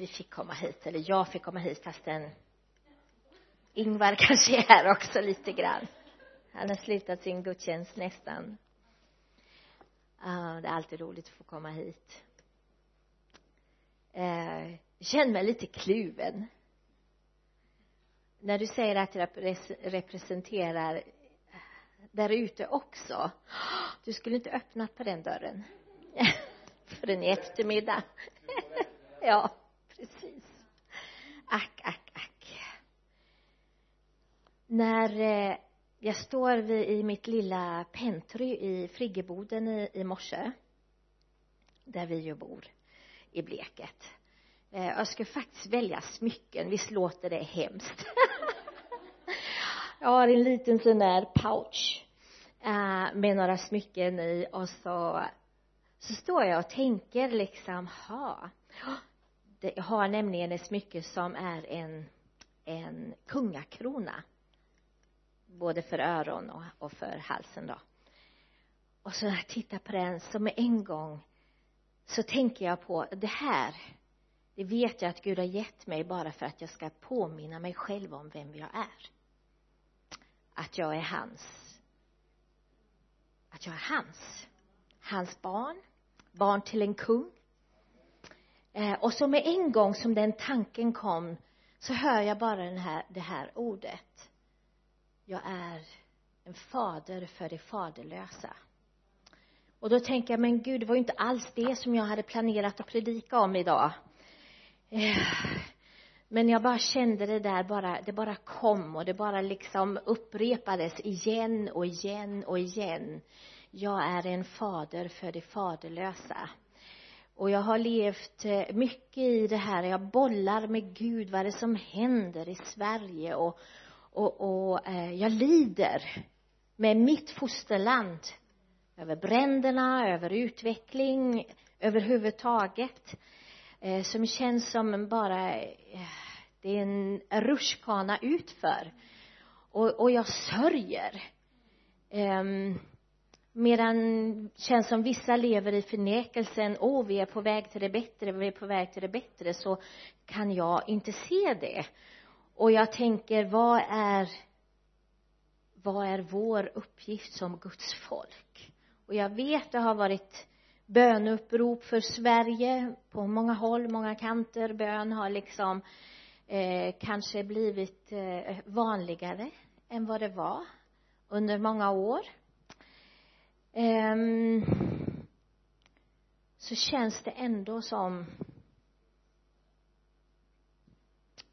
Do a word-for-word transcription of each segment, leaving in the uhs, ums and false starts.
vi fick komma hit, eller jag fick komma hit, fastän Ingvar kanske är här också lite grann. Han har slutat sin gudstjänst nästan. Uh, det är alltid roligt att få komma hit. Uh, känner mig lite kluven. När du säger att jag representerar där ute också. Du skulle inte öppnat på den dörren. Förrän i eftermiddag. Ja, precis. Ack, ack, ack. När eh, jag står vid, i mitt lilla pentry i friggeboden i, i morse. Där vi ju bor i Bleket. Eh, jag skulle faktiskt välja smycken. Visst låter det hemskt. Jag har en liten sån här pouch eh, med några smycken i. Och så, så står jag och tänker liksom, ha... Jag har nämligen ett smycke som är en, en kungakrona. Både för öron och, och för halsen då. Och så när jag tittar på den så med en gång så tänker jag på det här. Det vet jag att Gud har gett mig bara för att jag ska påminna mig själv om vem jag är. Att jag är hans. Att jag är hans. Hans barn. Barn till en kung. Och så med en gång som den tanken kom så hör jag bara den här, det här ordet. Jag är en fader för det faderlösa. Och då tänker jag, men Gud, det var ju inte alls det som jag hade planerat att predika om idag. Men jag bara kände det där, bara, det bara kom och det bara liksom upprepades igen och igen och igen. Jag är en fader för det faderlösa. Och jag har levt mycket i det här. Jag bollar med Gud. Vad är det som händer i Sverige? Och, och, och eh, jag lider med mitt fosterland. Över bränderna, över utveckling, överhuvudtaget. Eh, som känns som bara eh, det är en rutschkana utför. Och, och jag sörjer. Eh, Medan känns som vissa lever i förnekelsen. Åh, oh, vi är på väg till det bättre, vi är på väg till det bättre. Så kan jag inte se det. Och jag tänker, vad är, vad är vår uppgift som Guds folk? Och jag vet, det har varit bönupprop för Sverige på många håll, många kanter. Bön har liksom eh, kanske blivit eh, vanligare än vad det var under många år. Um, så känns det ändå som,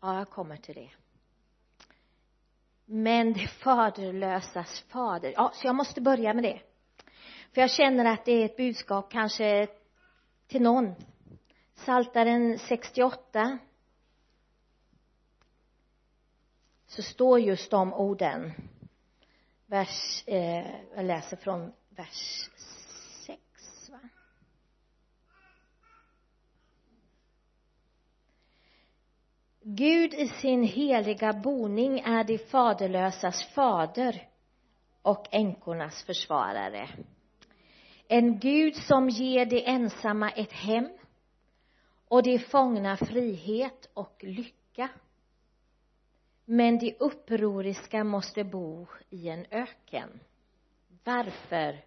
ja, jag kommer till det, men det faderlösas fader, ja, så jag måste börja med det, för jag känner att det är ett budskap kanske till någon. Psaltaren sextioåtta, så står just de orden. Vers, eh, jag läser från vers sex, va? Gud i sin heliga boning är de faderlösas fader och änkornas försvarare. En Gud som ger de ensamma ett hem och de fångna frihet och lycka. Men de upproriska måste bo i en öken. Varför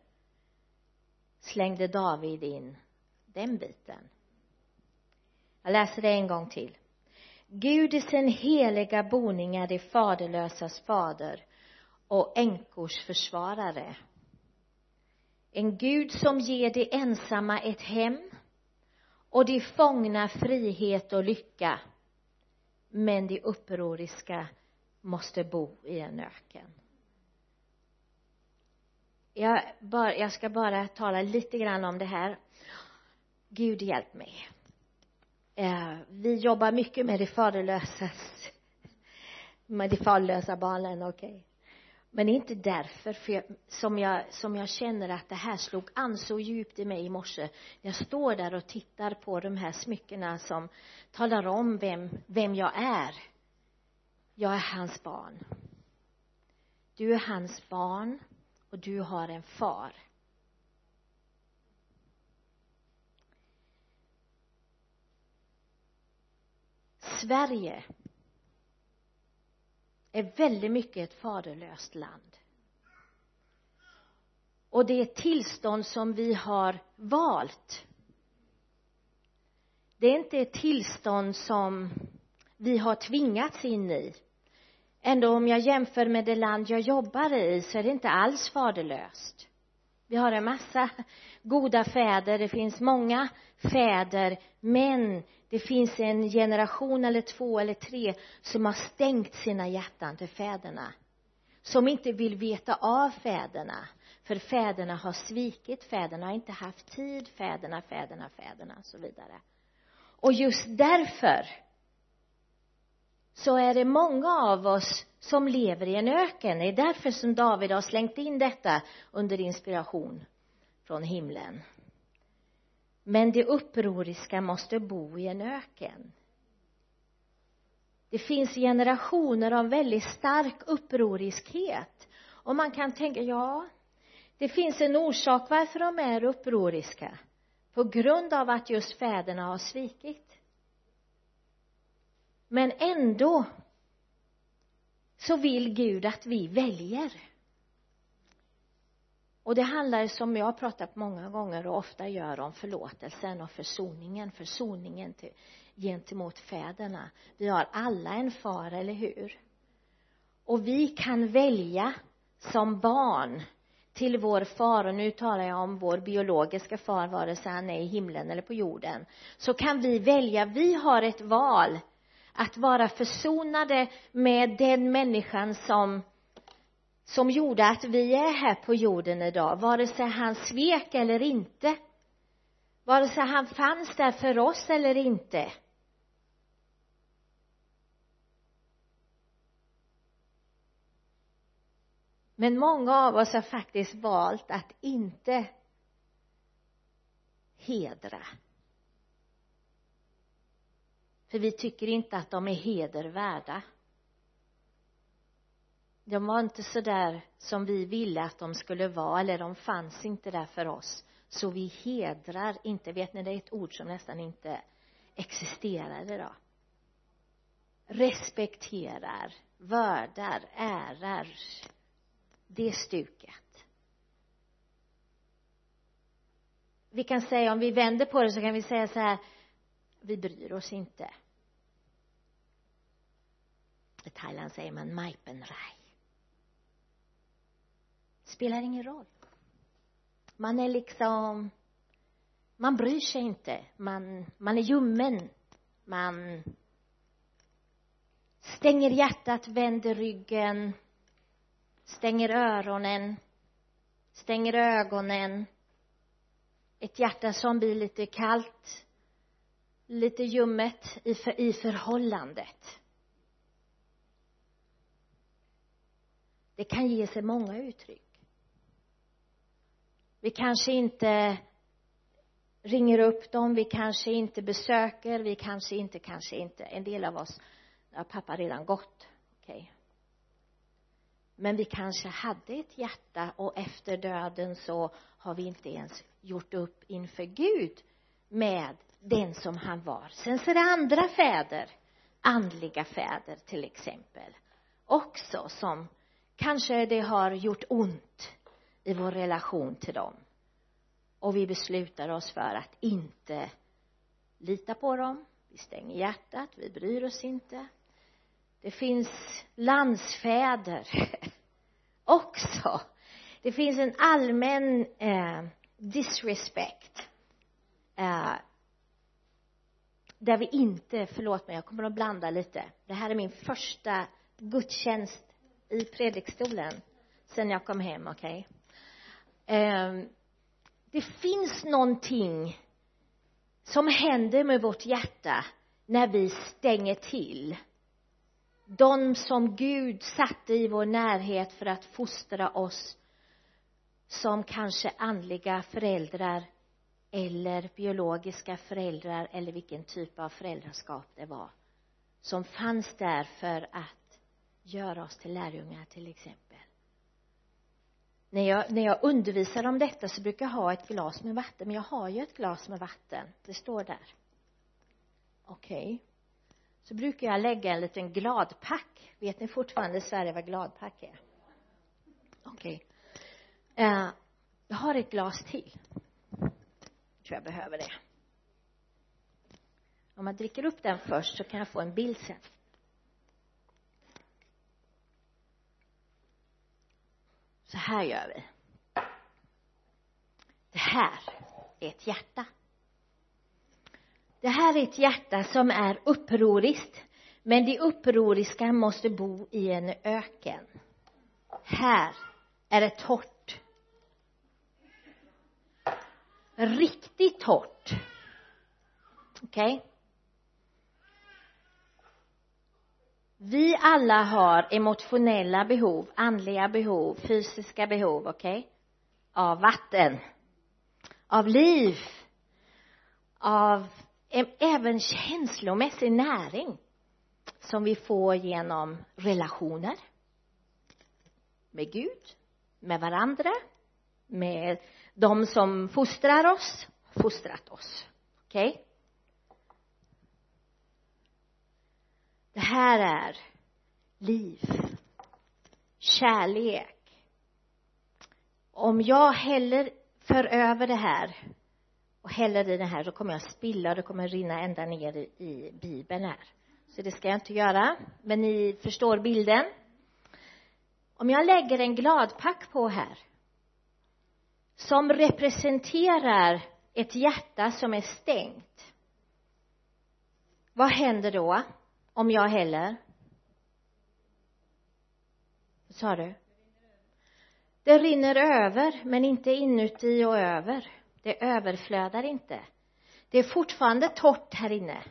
slängde David in den biten? Jag läser det en gång till. Gud i sin heliga boning är det faderlösas fader och änkors försvarare. En Gud som ger de ensamma ett hem och de fångna frihet och lycka. Men de upproriska måste bo i en öken. Jag, bara, jag ska bara tala lite grann om det här. Gud, hjälp mig. Eh, vi jobbar mycket med de faderlösa, med de faderlösa barnen, okej. Okay. Men det är inte därför, för jag, som, jag, som jag känner att det här slog an så djupt i mig i morse. Jag står där och tittar på de här smyckena som talar om vem, vem jag är. Jag är hans barn. Du är hans barn och du har en far. Sverige är väldigt mycket ett faderlöst land. Och det är ett tillstånd som vi har valt. Det är inte ett tillstånd som vi har tvingats in i. Ändå om jag jämför med det land jag jobbar i så är det inte alls faderlöst. Vi har en massa goda fäder, det finns många fäder, men det finns en generation eller två eller tre som har stängt sina hjärtan till fäderna. Som inte vill veta av fäderna, för fäderna har svikit, fäderna har inte haft tid, fäderna, fäderna, fäderna och så vidare. Och just därför så är det många av oss som lever i en öken. Det är därför som David har slängt in detta under inspiration från himlen. Men det upproriska måste bo i en öken. Det finns generationer av väldigt stark upproriskhet. Och man kan tänka, ja, det finns en orsak varför de är upproriska. På grund av att just fäderna har svikit. Men ändå så vill Gud att vi väljer. Och det handlar, som jag har pratat många gånger och ofta gör, om förlåtelsen och försoningen. Försoningen till, gentemot fäderna. Vi har alla en far, eller hur? Och vi kan välja som barn till vår far. Och nu talar jag om vår biologiska far, vare sig han är i himlen eller på jorden. Så kan vi välja, vi har ett val. Att vara försonade med den människan som, som gjorde att vi är här på jorden idag. Vare sig han svek eller inte. Vare sig han fanns där för oss eller inte. Men många av oss har faktiskt valt att inte hedra. För vi tycker inte att de är hedervärda. De var inte så där som vi ville att de skulle vara. Eller de fanns inte där för oss. Så vi hedrar inte. Vet ni, det är ett ord som nästan inte existerar idag. Respekterar, värdar, ärar. Det stuket. Vi kan säga, om vi vänder på det så kan vi säga så här. Vi bryr oss inte. I Thailand säger man maipenrai. Spelar ingen roll. Man är liksom, man bryr sig inte. Man, man är ljummen. Man stänger hjärtat, vänder ryggen. Stänger öronen. Stänger ögonen. Ett hjärta som blir lite kallt. Lite ljummet i, för, i förhållandet. Det kan ge sig många uttryck. Vi kanske inte ringer upp dem. Vi kanske inte besöker. Vi kanske inte, kanske inte. En del av oss, ja, pappa redan gått. Okay. Men vi kanske hade ett hjärta. Och efter döden så har vi inte ens gjort upp inför Gud med den som han var. Sen så är det andra fäder, andliga fäder till exempel, också som kanske det har gjort ont i vår relation till dem. Och vi beslutar oss för att inte lita på dem. Vi stänger hjärtat, vi bryr oss inte. Det finns landsfäder också. Det finns en allmän eh, disrespect. Eh, Där vi inte, förlåt mig, jag kommer att blanda lite. Det här är min första gudstjänst i predikstolen sen jag kom hem, okej? Okay? Det finns någonting som händer med vårt hjärta när vi stänger till. De som Gud satte i vår närhet för att fostra oss som kanske andliga föräldrar. Eller biologiska föräldrar, eller vilken typ av föräldraskap det var. Som fanns där för att göra oss till lärjungar till exempel. När jag, när jag undervisar om detta så brukar jag ha ett glas med vatten. Men jag har ju ett glas med vatten. Det står där. Okej. Okay. så brukar jag lägga en liten gladpack. Vet ni fortfarande i Sverige vad gladpack är? Okej. Okay. Eh, jag har ett glas till. Jag tror jag behöver det. Om man dricker upp den först så kan jag få en bild sen. Så här gör vi. Det här är ett hjärta. Det här är ett hjärta som är upproriskt. Men det upproriska måste bo i en öken. Här är det torrt. Riktigt torrt. Okej. Okay. Vi alla har emotionella behov, andliga behov, fysiska behov, okej? Okay? Av vatten, av liv, av även känslomässig näring som vi får genom relationer med Gud, med varandra, med de som fostrar oss, fostrat oss, okej? Okay? Det här är liv, kärlek. Om jag häller för över det här och häller i det här så kommer jag spilla och det kommer rinna ända ner i Bibeln här. Så det ska jag inte göra, men ni förstår bilden. Om jag lägger en gladpack på här som representerar ett hjärta som är stängt. Vad händer då? Om jag häller. Vad sa du? Det rinner över, men inte inuti och över. Det överflödar inte. Det är fortfarande torrt här inne.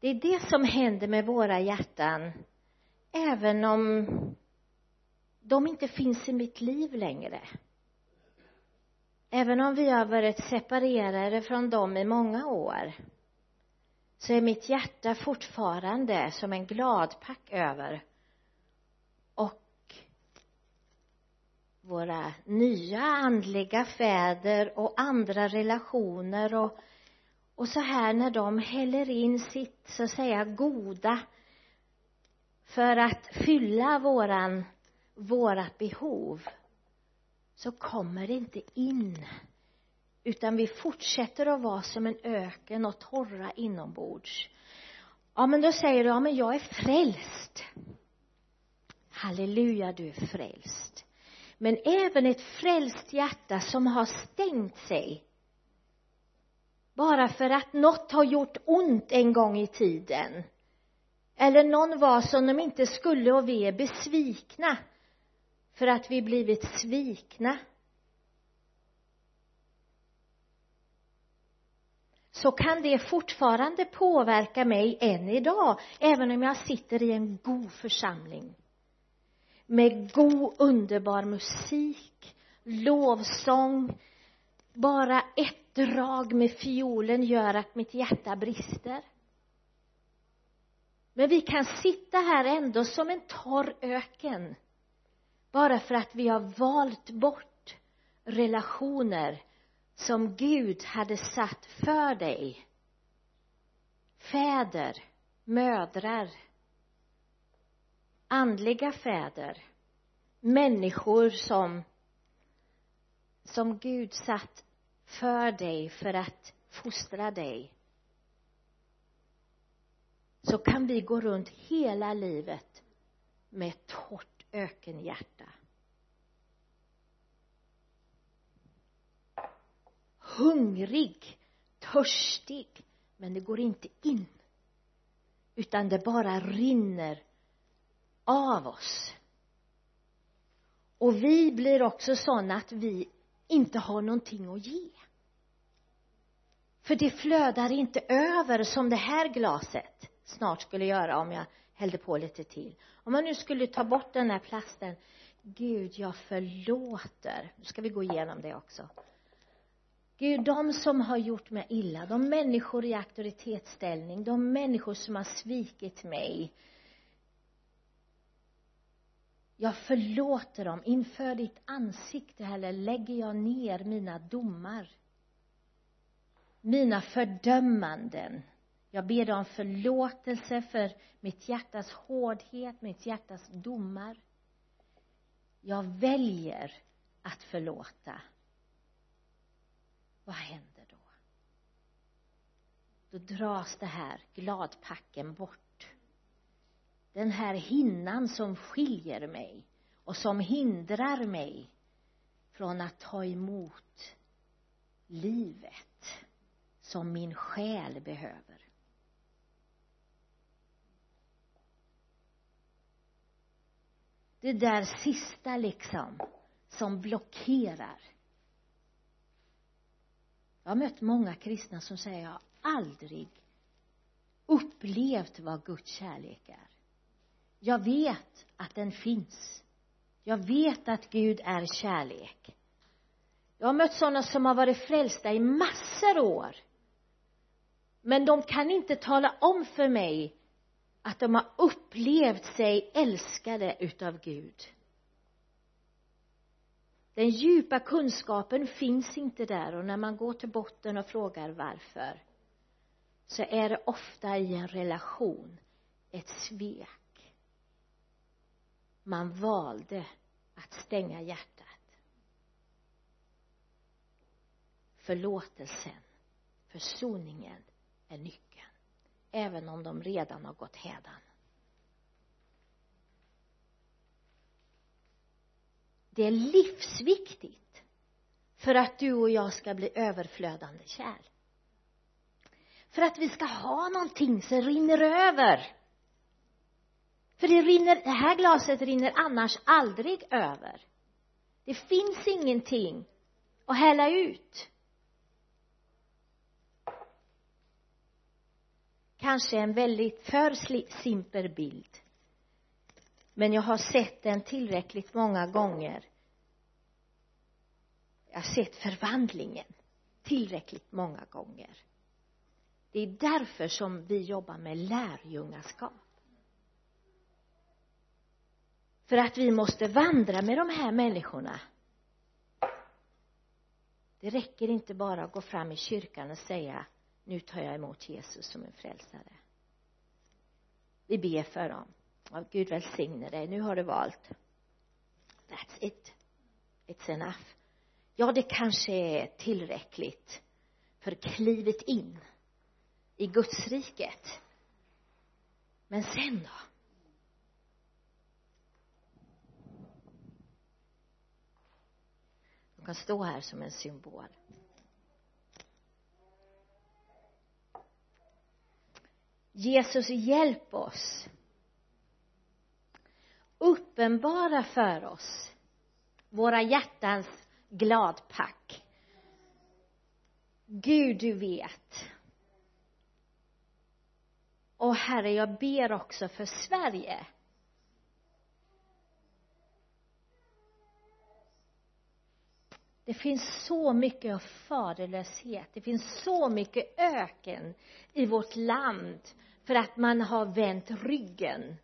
Det är det som händer med våra hjärtan. Även om de inte finns i mitt liv längre. Även om vi har varit separerade från dem i många år. Så är mitt hjärta fortfarande som en gladpack över. Och våra nya andliga fäder och andra relationer. Och, och så här när de häller in sitt så att säga goda. För att fylla våran, vårat behov. Så kommer det inte in. Utan vi fortsätter att vara som en öken och torra inombords. Ja, men då säger du, ja men jag är frälst. Halleluja, du är frälst. Men även ett frälst hjärta som har stängt sig. Bara för att något har gjort ont en gång i tiden. Eller någon var som de inte skulle och vi är besvikna. För att vi blivit svikna. Så kan det fortfarande påverka mig än idag. Även om jag sitter i en god församling. Med god underbar musik. Lovsång. Bara ett drag med fiolen gör att mitt hjärta brister. Men vi kan sitta här ändå som en torr öken. Bara för att vi har valt bort relationer. Som Gud hade satt för dig. Fäder, mödrar, andliga fäder, människor som, som Gud satt för dig för att fostra dig. Så kan vi gå runt hela livet med ett torrt ökenhjärta. Hungrig, törstig, men det går inte in. Utan det bara rinner av oss. Och vi blir också sådana att vi inte har någonting att ge. För det flödar inte över som det här glaset snart skulle göra om jag hällde på lite till. Om man nu skulle ta bort den här plasten. Gud, jag förlåter. Nu ska vi gå igenom det också. Gud, de som har gjort mig illa, de människor i auktoritetsställning, de människor som har svikit mig. Jag förlåter dem, inför ditt ansikte heller lägger jag ner mina domar. Mina fördömanden. Jag ber dig om förlåtelse för mitt hjärtas hårdhet, mitt hjärtas domar. Jag väljer att förlåta. Vad händer då? Då dras det här gladpacken bort. Den här hinnan som skiljer mig och som hindrar mig från att ta emot livet som min själ behöver. Det där sista liksom som blockerar. Jag har mött många kristna som säger jag har aldrig upplevt vad Guds kärlek är. Jag vet att den finns. Jag vet att Gud är kärlek. Jag har mött sådana som har varit frälsta i massor år. Men de kan inte tala om för mig att de har upplevt sig älskade utav Gud. Den djupa kunskapen finns inte där. Och när man går till botten och frågar varför, så är det ofta i en relation ett svek. Man valde att stänga hjärtat. Förlåtelsen, försoningen är nyckeln. Även om de redan har gått hädan. Det är livsviktigt för att du och jag ska bli överflödande kärl. För att vi ska ha någonting som rinner över. För det, rinner, det här glaset rinner annars aldrig över. Det finns ingenting att hälla ut. Kanske en väldigt för simpel bild. Men jag har sett den tillräckligt många gånger. Jag har sett förvandlingen tillräckligt många gånger. Det är därför som vi jobbar med lärjungaskap. För att vi måste vandra med de här människorna. Det räcker inte bara att gå fram i kyrkan och säga nu tar jag emot Jesus som en frälsare. Vi ber för dem. Oh, Gud välsigne dig. Nu har du valt. That's it. It's enough. Ja, det kanske är tillräckligt för klivet in i Guds riket. Men sen då? De kan stå här som en symbol. Jesus, hjälp oss. Uppenbara för oss våra hjärtans gladpack. Gud, du vet. Och Herre, jag ber också för Sverige. Det finns så mycket av faderlöshet. Det finns så mycket öken i vårt land. För att man har vänt ryggen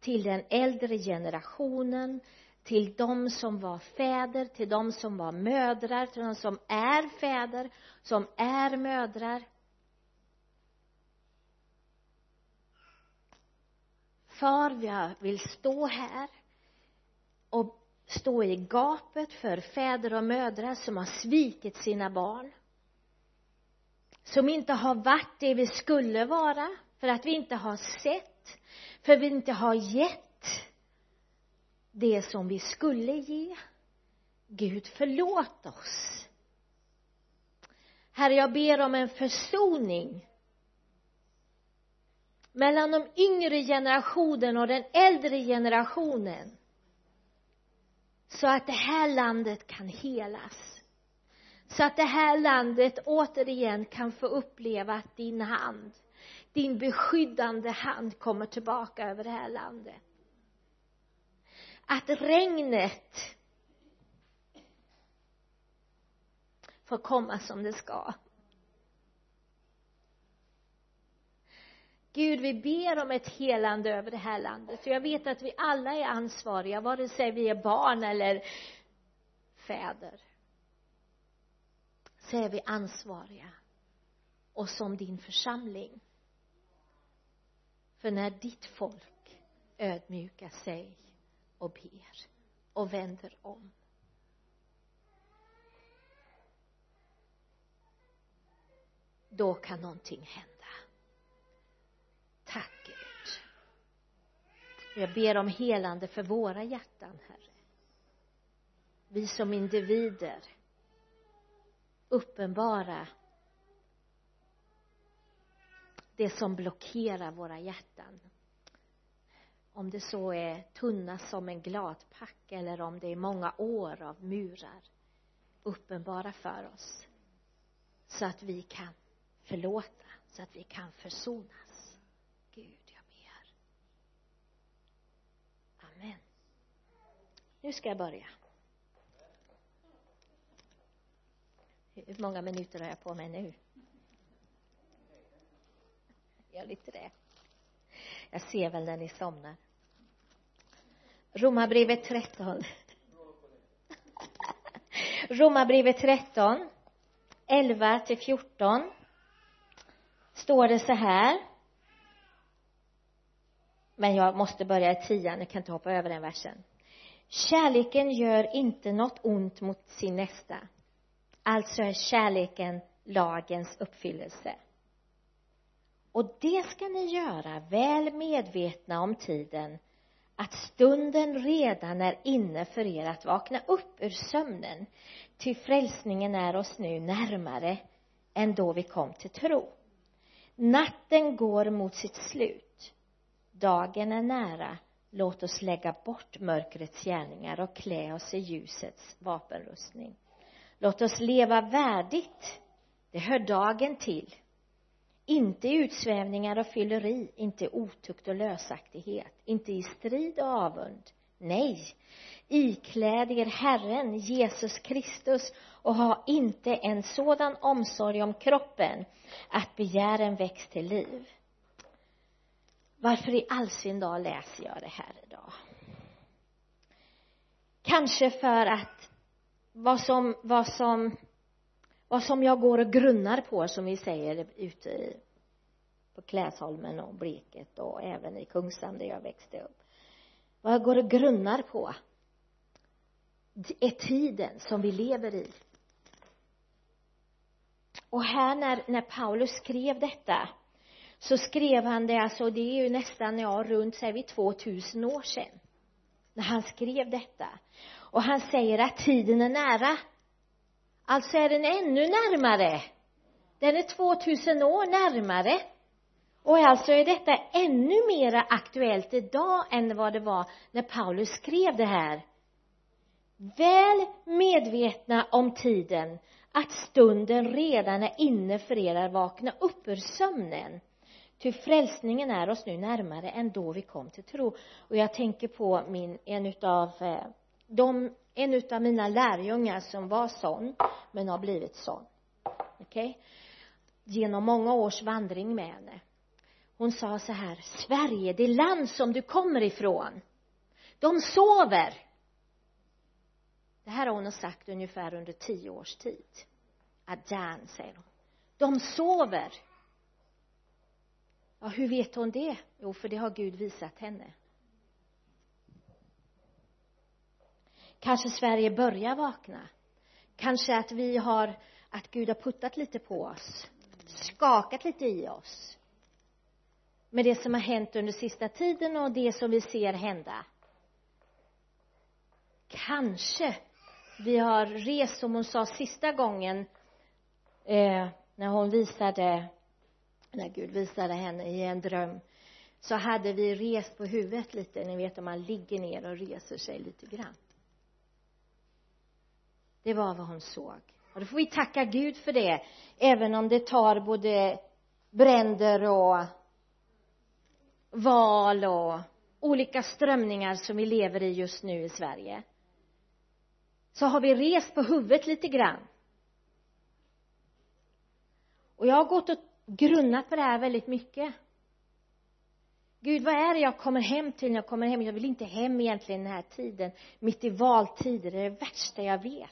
till den äldre generationen, till de som var fäder, till de som var mödrar, till de som är fäder, som är mödrar. Far, jag vill stå här och stå i gapet för fäder och mödrar som har svikit sina barn. Som inte har varit det vi skulle vara. För att vi inte har sett. För vi inte har gett det som vi skulle ge. Gud, förlåt oss. Herre, jag ber om en försoning mellan de yngre generationen och den äldre generationen. Så att det här landet kan helas. Så att det här landet återigen kan få uppleva att din hand, din beskyddande hand kommer tillbaka över det här landet. Att regnet får komma som det ska. Gud, vi ber om ett helande över det här landet. För jag vet att vi alla är ansvariga. Vare sig vi är barn eller fäder. Så är vi ansvariga. Och som din församling. För när ditt folk ödmjukar sig och ber och vänder om. Då kan någonting hända. Tack Gud. Jag ber om helande för våra hjärtan, Herre. Vi som individer. Uppenbara det som blockerar våra hjärtan. Om det så är tunna som en gladpack eller om det är många år av murar. Uppenbara för oss. Så att vi kan förlåta. Så att vi kan försonas. Gud, jag ber. Amen. Nu ska jag börja. Hur många minuter har jag på mig nu? Jag är lite det. Jag ser väl när ni somnar. Romarbrevet tretton. Romarbrevet tretton. elva till fjorton. Står det så här. Men jag måste börja i tian. Jag kan inte hoppa över den versen. Kärleken gör inte något ont mot sin nästa. Alltså är kärleken lagens uppfyllelse. Och det ska ni göra väl medvetna om tiden. Att stunden redan är inne för er att vakna upp ur sömnen. Ty frälsningen är oss nu närmare än då vi kom till tro. Natten går mot sitt slut. Dagen är nära. Låt oss lägga bort mörkrets gärningar och klä oss i ljusets vapenrustning. Låt oss leva värdigt. Det hör dagen till. Inte i utsvävningar och fylleri, inte i otukt och lösaktighet, inte i strid och avund. Nej, ikläd er Herren Jesus Kristus och ha inte en sådan omsorg om kroppen att begären väcks till liv. Varför i all sin dag läser jag det här idag? Kanske för att vad som... Vad som Vad som jag går och grunnar på, som vi säger ute i, på Kläsholmen och Bleket och även i Kungshamn där jag växte upp. Vad jag går och grunnar på är tiden som vi lever i. Och här när, när Paulus skrev detta så skrev han det, alltså det är ju nästan ja, runt säger vi tvåtusen år sedan. När han skrev detta. Och han säger att tiden är nära. Alltså är den ännu närmare. Den är tvåtusen år närmare. Och alltså är detta ännu mer aktuellt idag än vad det var när Paulus skrev det här. Väl medvetna om tiden, att stunden redan är inne för er att vakna upp ur sömnen. Ty frälsningen är oss nu närmare än då vi kom till tro. Och jag tänker på min, en utav eh, de... En utav mina lärjungar som var sån, men har blivit sån. Okej? Okay? Genom många års vandring med henne. Hon sa så här, Sverige, det land som du kommer ifrån. De sover. Det här har hon sagt ungefär under tio års tid. Adjan, säger hon. De sover. Ja, hur vet hon det? Jo, för det har Gud visat henne. Kanske Sverige börjar vakna. Kanske att vi har, att Gud har puttat lite på oss. Skakat lite i oss. Med det som har hänt under sista tiden och det som vi ser hända. Kanske vi har rest, som hon sa sista gången. Eh, när hon visade, när Gud visade henne i en dröm. Så hade vi rest på huvudet lite. Ni vet om man ligger ner och reser sig lite grann. Det var vad hon såg. Och då får vi tacka Gud för det. Även om det tar både bränder och val och olika strömningar som vi lever i just nu i Sverige. Så har vi rest på huvudet lite grann. Och jag har gått och grunnat på det här väldigt mycket. Gud, vad är det jag kommer hem till när jag kommer hem? Jag vill inte hem egentligen den här tiden. Mitt i valtider är det värsta jag vet.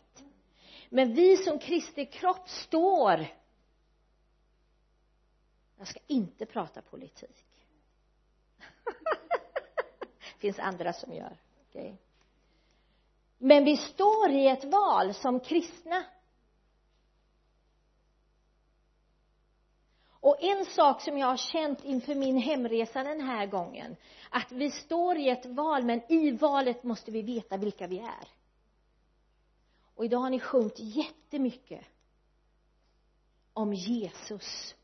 Men vi som Kristi kropp står. Jag ska inte prata politik. finns andra som gör. Okay. Men vi står i ett val som kristna. Och en sak som jag har känt inför min hemresa den här gången, att vi står i ett val, men i valet måste vi veta vilka vi är. Och idag har ni sjungit jättemycket om Jesus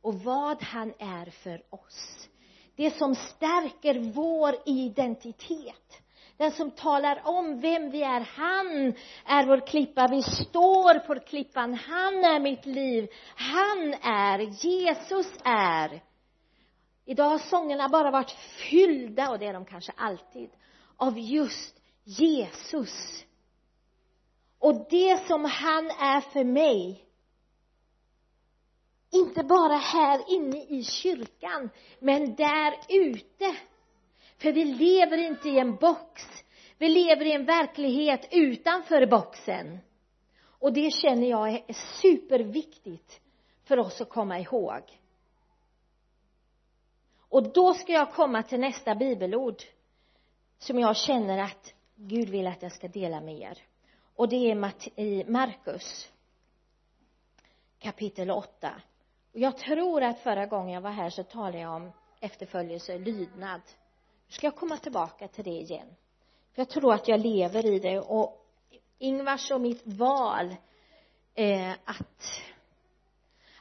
och vad han är för oss. Det som stärker vår identitet. Den som talar om vem vi är. Han är vår klippa. Vi står på klippan. Han är mitt liv. Han är. Jesus är. Idag har sångerna bara varit fyllda, och det är de kanske alltid, av just Jesus. Och det som han är för mig. Inte bara här inne i kyrkan, men där ute. För vi lever inte i en box. Vi lever i en verklighet utanför boxen. Och det känner jag är superviktigt för oss att komma ihåg. Och då ska jag komma till nästa bibelord som jag känner att Gud vill att jag ska dela med er. Och det är i Markus kapitel åtta. Och jag tror att förra gången jag var här så talade jag om efterföljelse och lydnad. Nu ska jag komma tillbaka till det igen. För jag tror att jag lever i det. Och Ingvars och mitt val eh, att,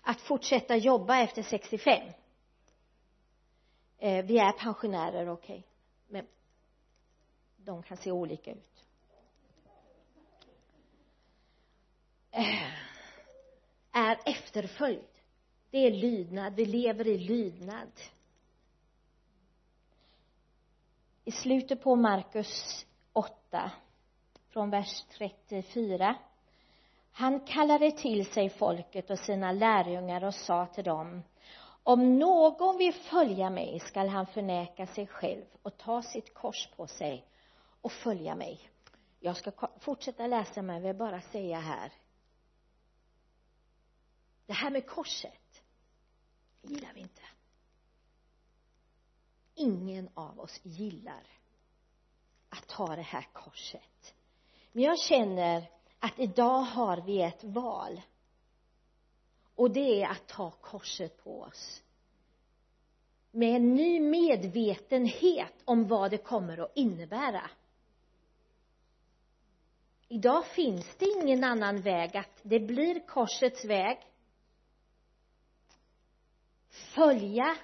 att fortsätta jobba efter sextiofem. Eh, vi är pensionärer, okej. Okay. Men de kan se olika ut. Eh, är efterföljd. Det är lydnad. Vi lever i lydnad. I slutet på Markus åtta, från vers trettiofyra. Han kallade till sig folket och sina lärjungar och sa till dem: om någon vill följa mig skall han förnäka sig själv och ta sitt kors på sig och följa mig. Jag ska fortsätta läsa, men jag vill bara säga här. Det här med korset gillar vi inte. Ingen av oss gillar att ta det här korset. Men jag känner att idag har vi ett val. Och det är att ta korset på oss. Med en ny medvetenhet om vad det kommer att innebära. Idag finns det ingen annan väg att det blir korsets väg. Följa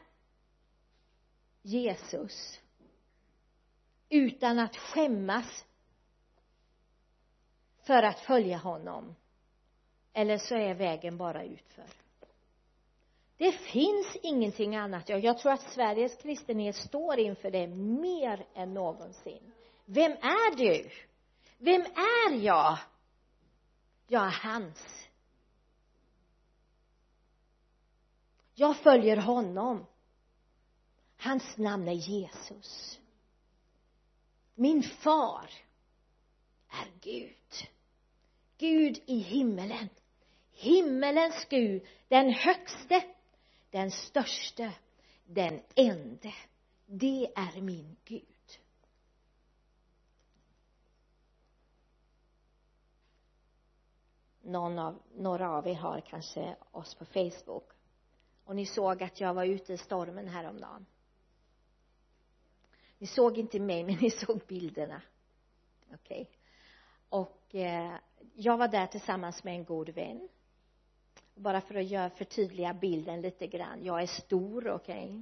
Jesus utan att skämmas för att följa honom, eller så är vägen bara utför. Det finns ingenting annat. Jag tror att Sveriges kristenhet står inför det mer än någonsin. Vem är du? Vem är jag? Jag är hans. Jag följer honom. Hans namn är Jesus. Min far är Gud. Gud i himmelen. Himmelens Gud. Den högste. Den störste. Den ende. Det är min Gud. Någon av, några av er har kanske oss på Facebook. Och ni såg att jag var ute i stormen häromdagen. Ni såg inte mig, men ni såg bilderna. Okej. Okay. Och eh, jag var där tillsammans med en god vän. Bara för att göra förtydliga bilden lite grann. Jag är stor, okej. Okay.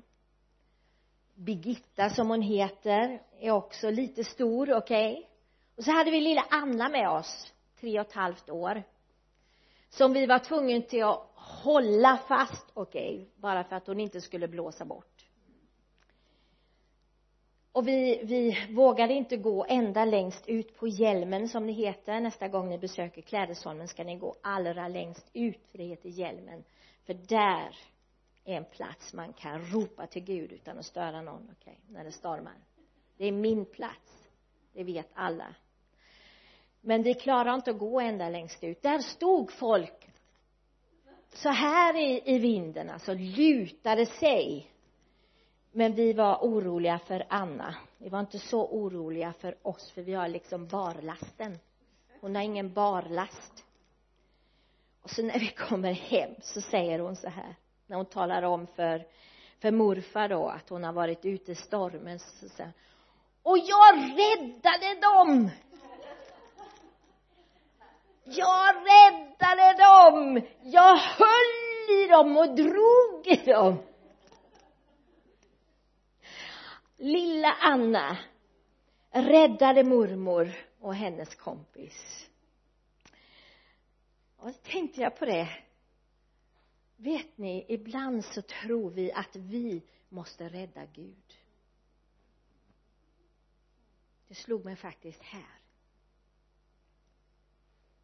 Birgitta, som hon heter, är också lite stor, okej. Okay. Och så hade vi lilla Anna med oss, tre och ett halvt år. Som vi var tvungna till att hålla fast, okej. Okay, bara för att hon inte skulle blåsa bort. Och vi, vi vågade inte gå ända längst ut på Hjälmen, som det heter. Nästa gång ni besöker Klädesholmen ska ni gå allra längst ut, för det heter Hjälmen. För där är en plats man kan ropa till Gud utan att störa någon, okay, när det stormar. Det är min plats, det vet alla. Men vi klarar inte att gå ända längst ut. Där stod folk så här i, i vinden, alltså lutade sig. Men vi var oroliga för Anna. Vi var inte så oroliga för oss, för vi har liksom barlasten. Hon har ingen barlast. Och så när vi kommer hem så säger hon så här. När hon talar om för, för morfar då att hon har varit ute i stormen. Så säger, och jag räddade dem! Jag räddade dem! Jag höll i dem och drog i dem. Lilla Anna räddade mormor och hennes kompis. Och så tänkte jag på det. Vet ni, ibland så tror vi att vi måste rädda Gud. Det slog mig faktiskt här.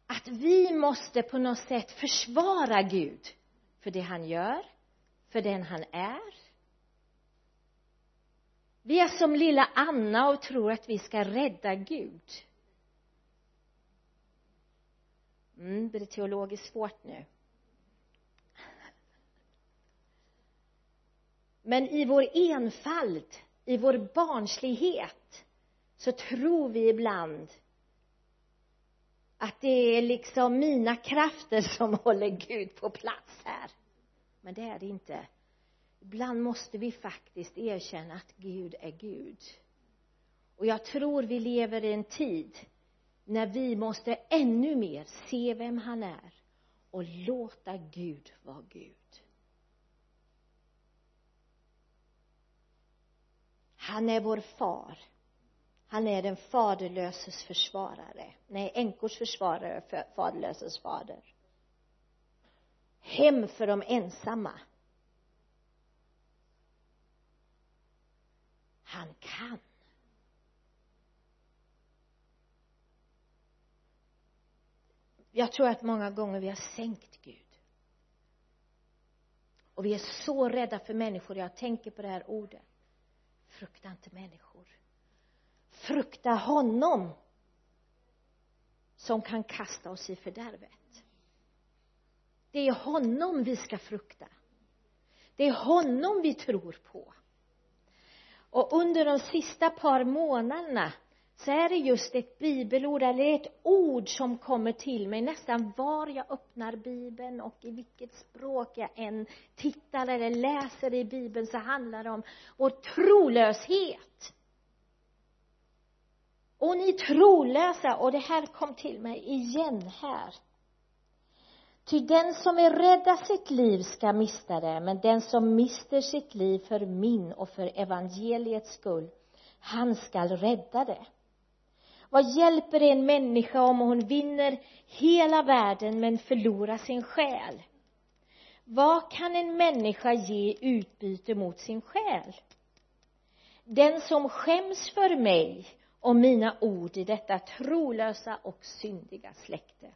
Att vi måste på något sätt försvara Gud för det han gör, för den han är. Vi är som lilla Anna och tror att vi ska rädda Gud. Mm, det är teologiskt svårt nu. Men i vår enfald, i vår barnslighet, så tror vi ibland att det är liksom mina krafter som håller Gud på plats här. Men det är det inte. Ibland måste vi faktiskt erkänna att Gud är Gud. Och jag tror vi lever i en tid när vi måste ännu mer se vem han är och låta Gud vara Gud. Han är vår far. Han är den faderlöses försvarare. Nej, änkors försvarare, för faderlöses fader. Hem för de ensamma. Han kan. Jag tror att många gånger vi har sänkt Gud. Och vi är så rädda för människor. Jag tänker på det här ordet. Frukta inte människor. Frukta honom som kan kasta oss i fördärvet. Det är honom vi ska frukta. Det är honom vi tror på. Och under de sista par månaderna så är det just ett bibelord eller ett ord som kommer till mig nästan var jag öppnar Bibeln, och i vilket språk jag än tittar eller läser i Bibeln så handlar det om vår trolöshet. Och ni trolösa, och det här kom till mig igen här. Ty den som är rädda sitt liv ska mista det, men den som mister sitt liv för min och för evangeliets skull, han ska rädda det. Vad hjälper en människa om hon vinner hela världen men förlorar sin själ? Vad kan en människa ge utbyte mot sin själ? Den som skäms för mig och mina ord i detta trolösa och syndiga släkte,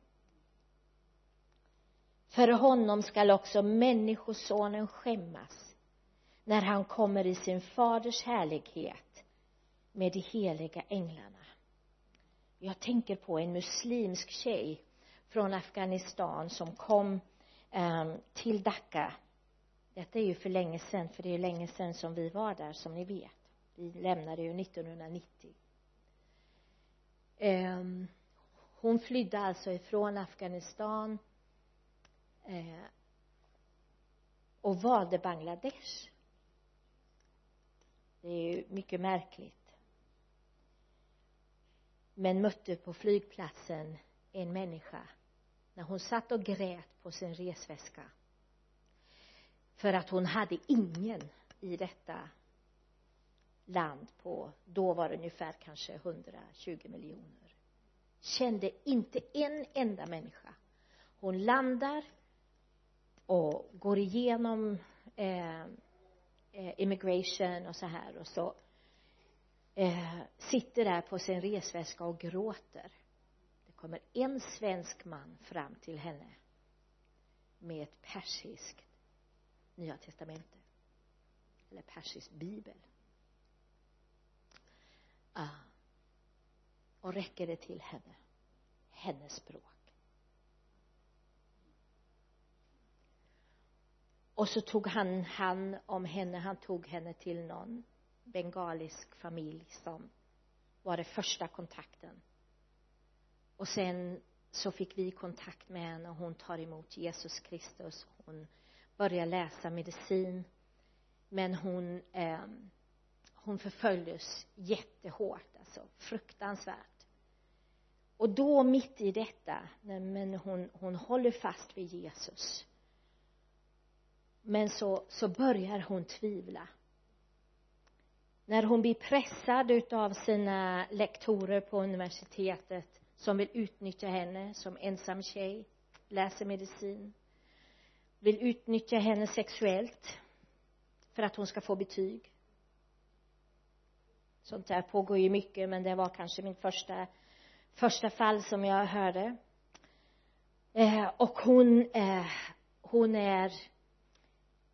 för honom skall också människosonen skämmas när han kommer i sin faders härlighet med de heliga änglarna. Jag tänker på en muslimsk tjej från Afghanistan som kom eh, till Dhaka. Detta är ju för länge sedan, för det är ju länge sedan som vi var där, som ni vet. Vi lämnade ju nittonhundranittio. Eh, hon flydde alltså ifrån Afghanistan och valde Bangladesh. Det är ju mycket märkligt. Men mötte på flygplatsen en människa när hon satt och grät på sin resväska, för att hon hade ingen i detta land på, då var det ungefär kanske hundratjugo miljoner. Kände inte en enda människa. Hon landar och går igenom eh, immigration och så här. Och så eh, sitter där på sin resväska och gråter. Det kommer en svensk man fram till henne med ett persiskt Nya testamentet. Eller persisk bibel. Ah. Och räcker det till henne. Hennes språk. Och så tog han hand om henne. Han tog henne till någon bengalisk familj som var det första kontakten. Och sen så fick vi kontakt med henne och hon tar emot Jesus Kristus. Hon börjar läsa medicin. Men hon, eh, hon förföljdes jättehårt. Alltså fruktansvärt. Och då mitt i detta. Men hon, hon håller fast vid Jesus. Men så, så börjar hon tvivla. När hon blir pressad utav sina lektorer på universitetet som vill utnyttja henne som ensam tjej, läser medicin, vill utnyttja henne sexuellt för att hon ska få betyg. Sånt där pågår ju mycket, men det var kanske min första, första fall som jag hörde. Eh, och hon, eh, hon är...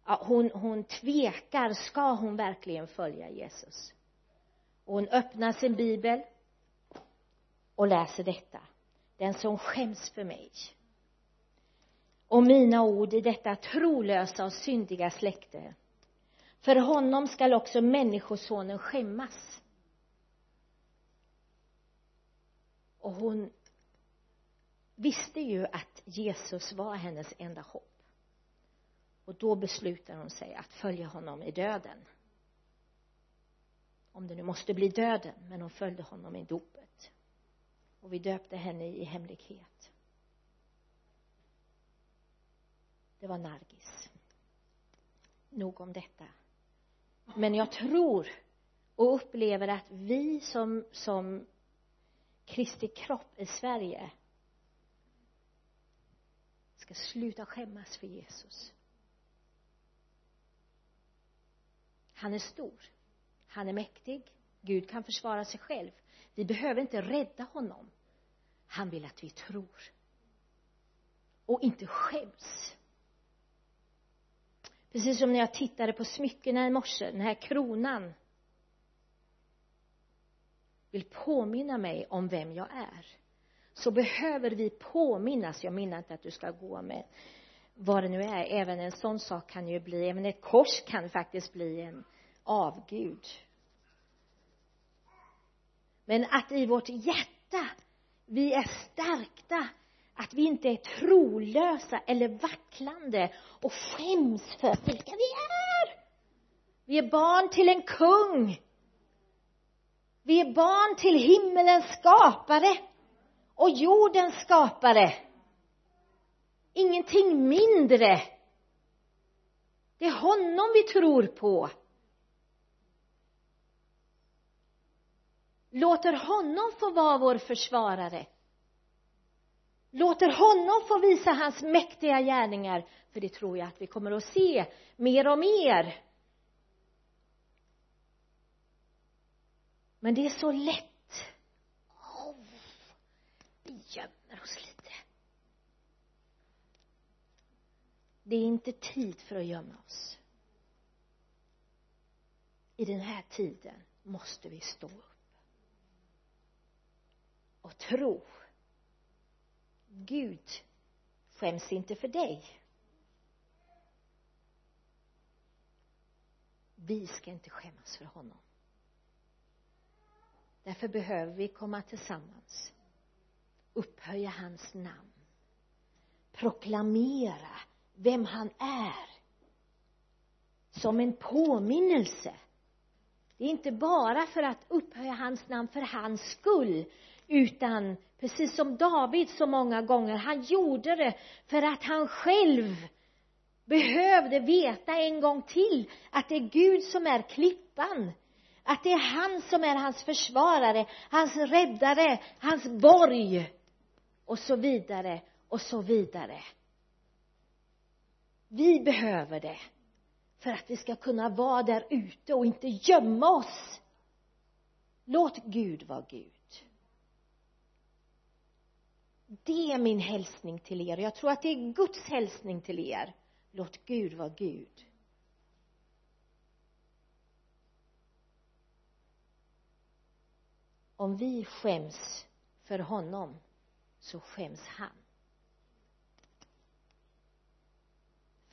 Ja, hon, hon tvekar, ska hon verkligen följa Jesus? Och hon öppnar sin bibel och läser detta. Den som skäms för mig och mina ord i detta trolösa och syndiga släkte. För honom skall också människosonen skämmas. Och hon visste ju att Jesus var hennes enda hopp. Och då beslutar hon sig att följa honom i döden. Om det nu måste bli döden. Men hon följde honom i dopet. Och vi döpte henne i hemlighet. Det var Nargis. Nog om detta. Men jag tror och upplever att vi som, som Kristi kropp i Sverige ska sluta skämmas för Jesus. Han är stor. Han är mäktig. Gud kan försvara sig själv. Vi behöver inte rädda honom. Han vill att vi tror. Och inte skäms. Precis som när jag tittade på smyckena i morse. Den här kronan vill påminna mig om vem jag är. Så behöver vi påminnas. Jag menar inte att du ska gå med vad det nu är, även en sån sak kan ju bli, även ett kors kan faktiskt bli en avgud. Men att i vårt hjärta vi är starka, att vi inte är trolösa eller vacklande och skäms för vilka vi är. Vi är barn till en kung. Vi är barn till himmelens skapare och jordens skapare. Ingenting mindre. Det är honom vi tror på. Låter honom få vara vår försvarare. Låter honom få visa hans mäktiga gärningar. För det tror jag att vi kommer att se mer och mer. Men det är så lätt. Oh, vi gömmer oss lite. Det är inte tid för att gömma oss. I den här tiden måste vi stå upp. Och tro. Gud skäms inte för dig. Vi ska inte skämmas för honom. Därför behöver vi komma tillsammans. Upphöja hans namn. Proklamera vem han är. Som en påminnelse. Det är inte bara för att upphöja hans namn för hans skull. Utan precis som David så många gånger. Han gjorde det för att han själv behövde veta en gång till. Att det är Gud som är klippan. Att det är han som är hans försvarare. Hans räddare. Hans borg. Och så vidare. Och så vidare. Vi behöver det för att vi ska kunna vara där ute och inte gömma oss. Låt Gud vara Gud. Det är min hälsning till er. Jag tror att det är Guds hälsning till er. Låt Gud vara Gud. Om vi skäms för honom så skäms han.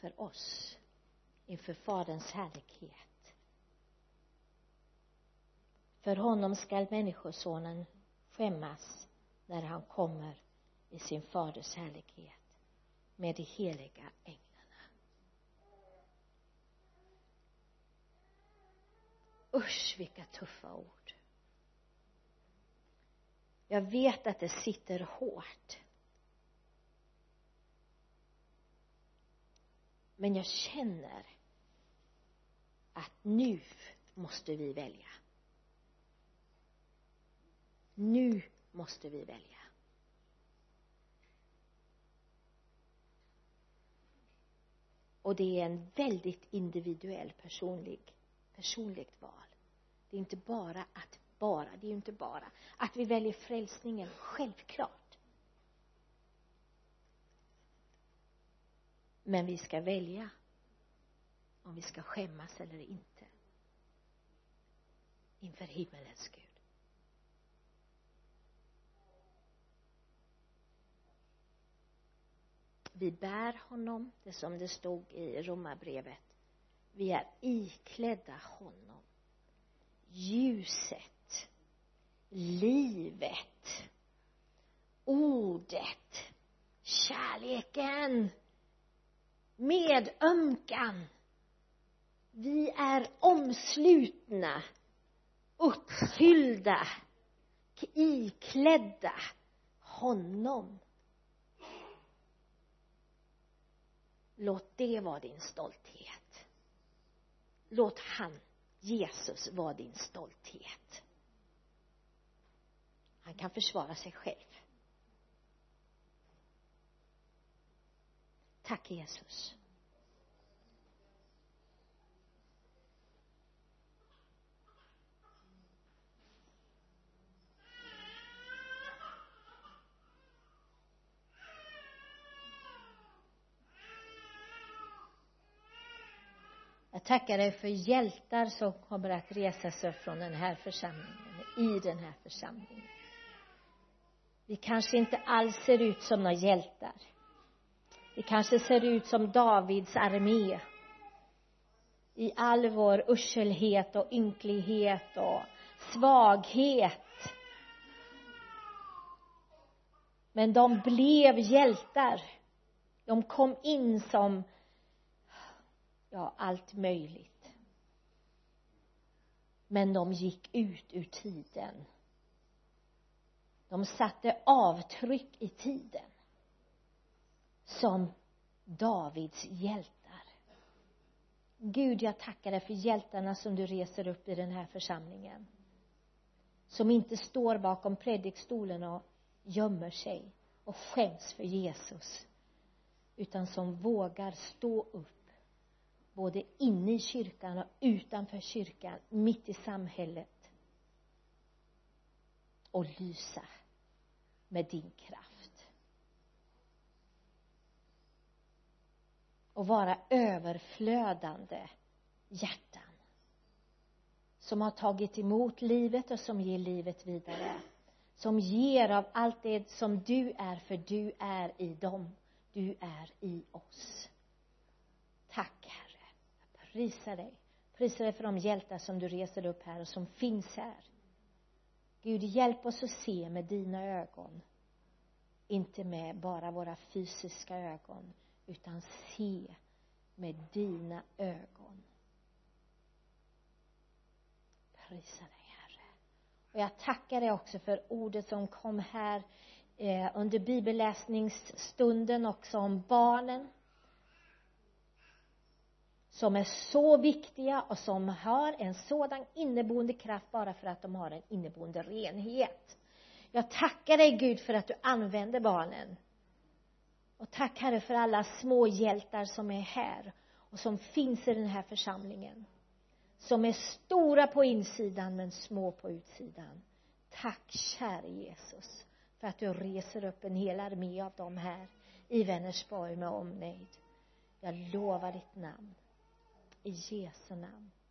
För oss. inför Faderns härlighet. För honom skall människosonen skämmas när han kommer i sin faders härlighet med de heliga änglarna. Usch, vilka tuffa ord. Jag vet att det sitter hårt. Men jag känner att nu måste vi välja. Nu måste vi välja. Och det är en väldigt individuell personlig, personligt val. Det är inte bara att bara, det är inte bara att vi väljer frälsningen, självklart. Men vi ska välja om vi ska skämmas eller inte inför himmelens Gud. Vi bär honom, det som det stod i Romarbrevet. Vi är iklädda honom. Ljuset, livet, ordet, kärleken, medömkan. Vi är omslutna, uppfyllda, iklädda honom. Låt det vara din stolthet. Låt han, Jesus, vara din stolthet. Han kan försvara sig själv. Tack, Jesus. Jag tackar dig för hjältar som kommer att resa sig från den här församlingen, i den här församlingen. Vi kanske inte alls ser ut som några hjältar. Vi kanske ser ut som Davids armé. I all vår urselhet och ynklighet och svaghet. Men de blev hjältar. De kom in som ja, allt möjligt. Men de gick ut ur tiden. De satte avtryck i tiden. Som Davids hjältar. Gud, jag tackar dig för hjältarna som du reser upp i den här församlingen. Som inte står bakom predikstolen och gömmer sig och skäms för Jesus. Utan som vågar stå upp. Både inne i kyrkan och utanför kyrkan, mitt i samhället. Och lysa med din kraft. Och vara överflödande hjärtan. Som har tagit emot livet och som ger livet vidare. Som ger av allt det som du är, för du är i dem. Du är i oss. Tack, Herre. Prisa dig. Prisa dig för de hjältar som du reser upp här och som finns här. Gud, hjälp oss att se med dina ögon. Inte med bara våra fysiska ögon. Utan se med dina ögon. Prisa dig, Herre. Och jag tackar dig också för ordet som kom här eh, under bibelläsningsstunden också om barnen. Som är så viktiga och som har en sådan inneboende kraft bara för att de har en inneboende renhet. Jag tackar dig, Gud, för att du använder barnen. Och tack, Herre, för alla små hjältar som är här och som finns i den här församlingen. Som är stora på insidan men små på utsidan. Tack, kära Jesus, för att du reser upp en hel armé av dem här i Vänersborg med omnejd. Jag lovar ditt namn. I Jesu namn.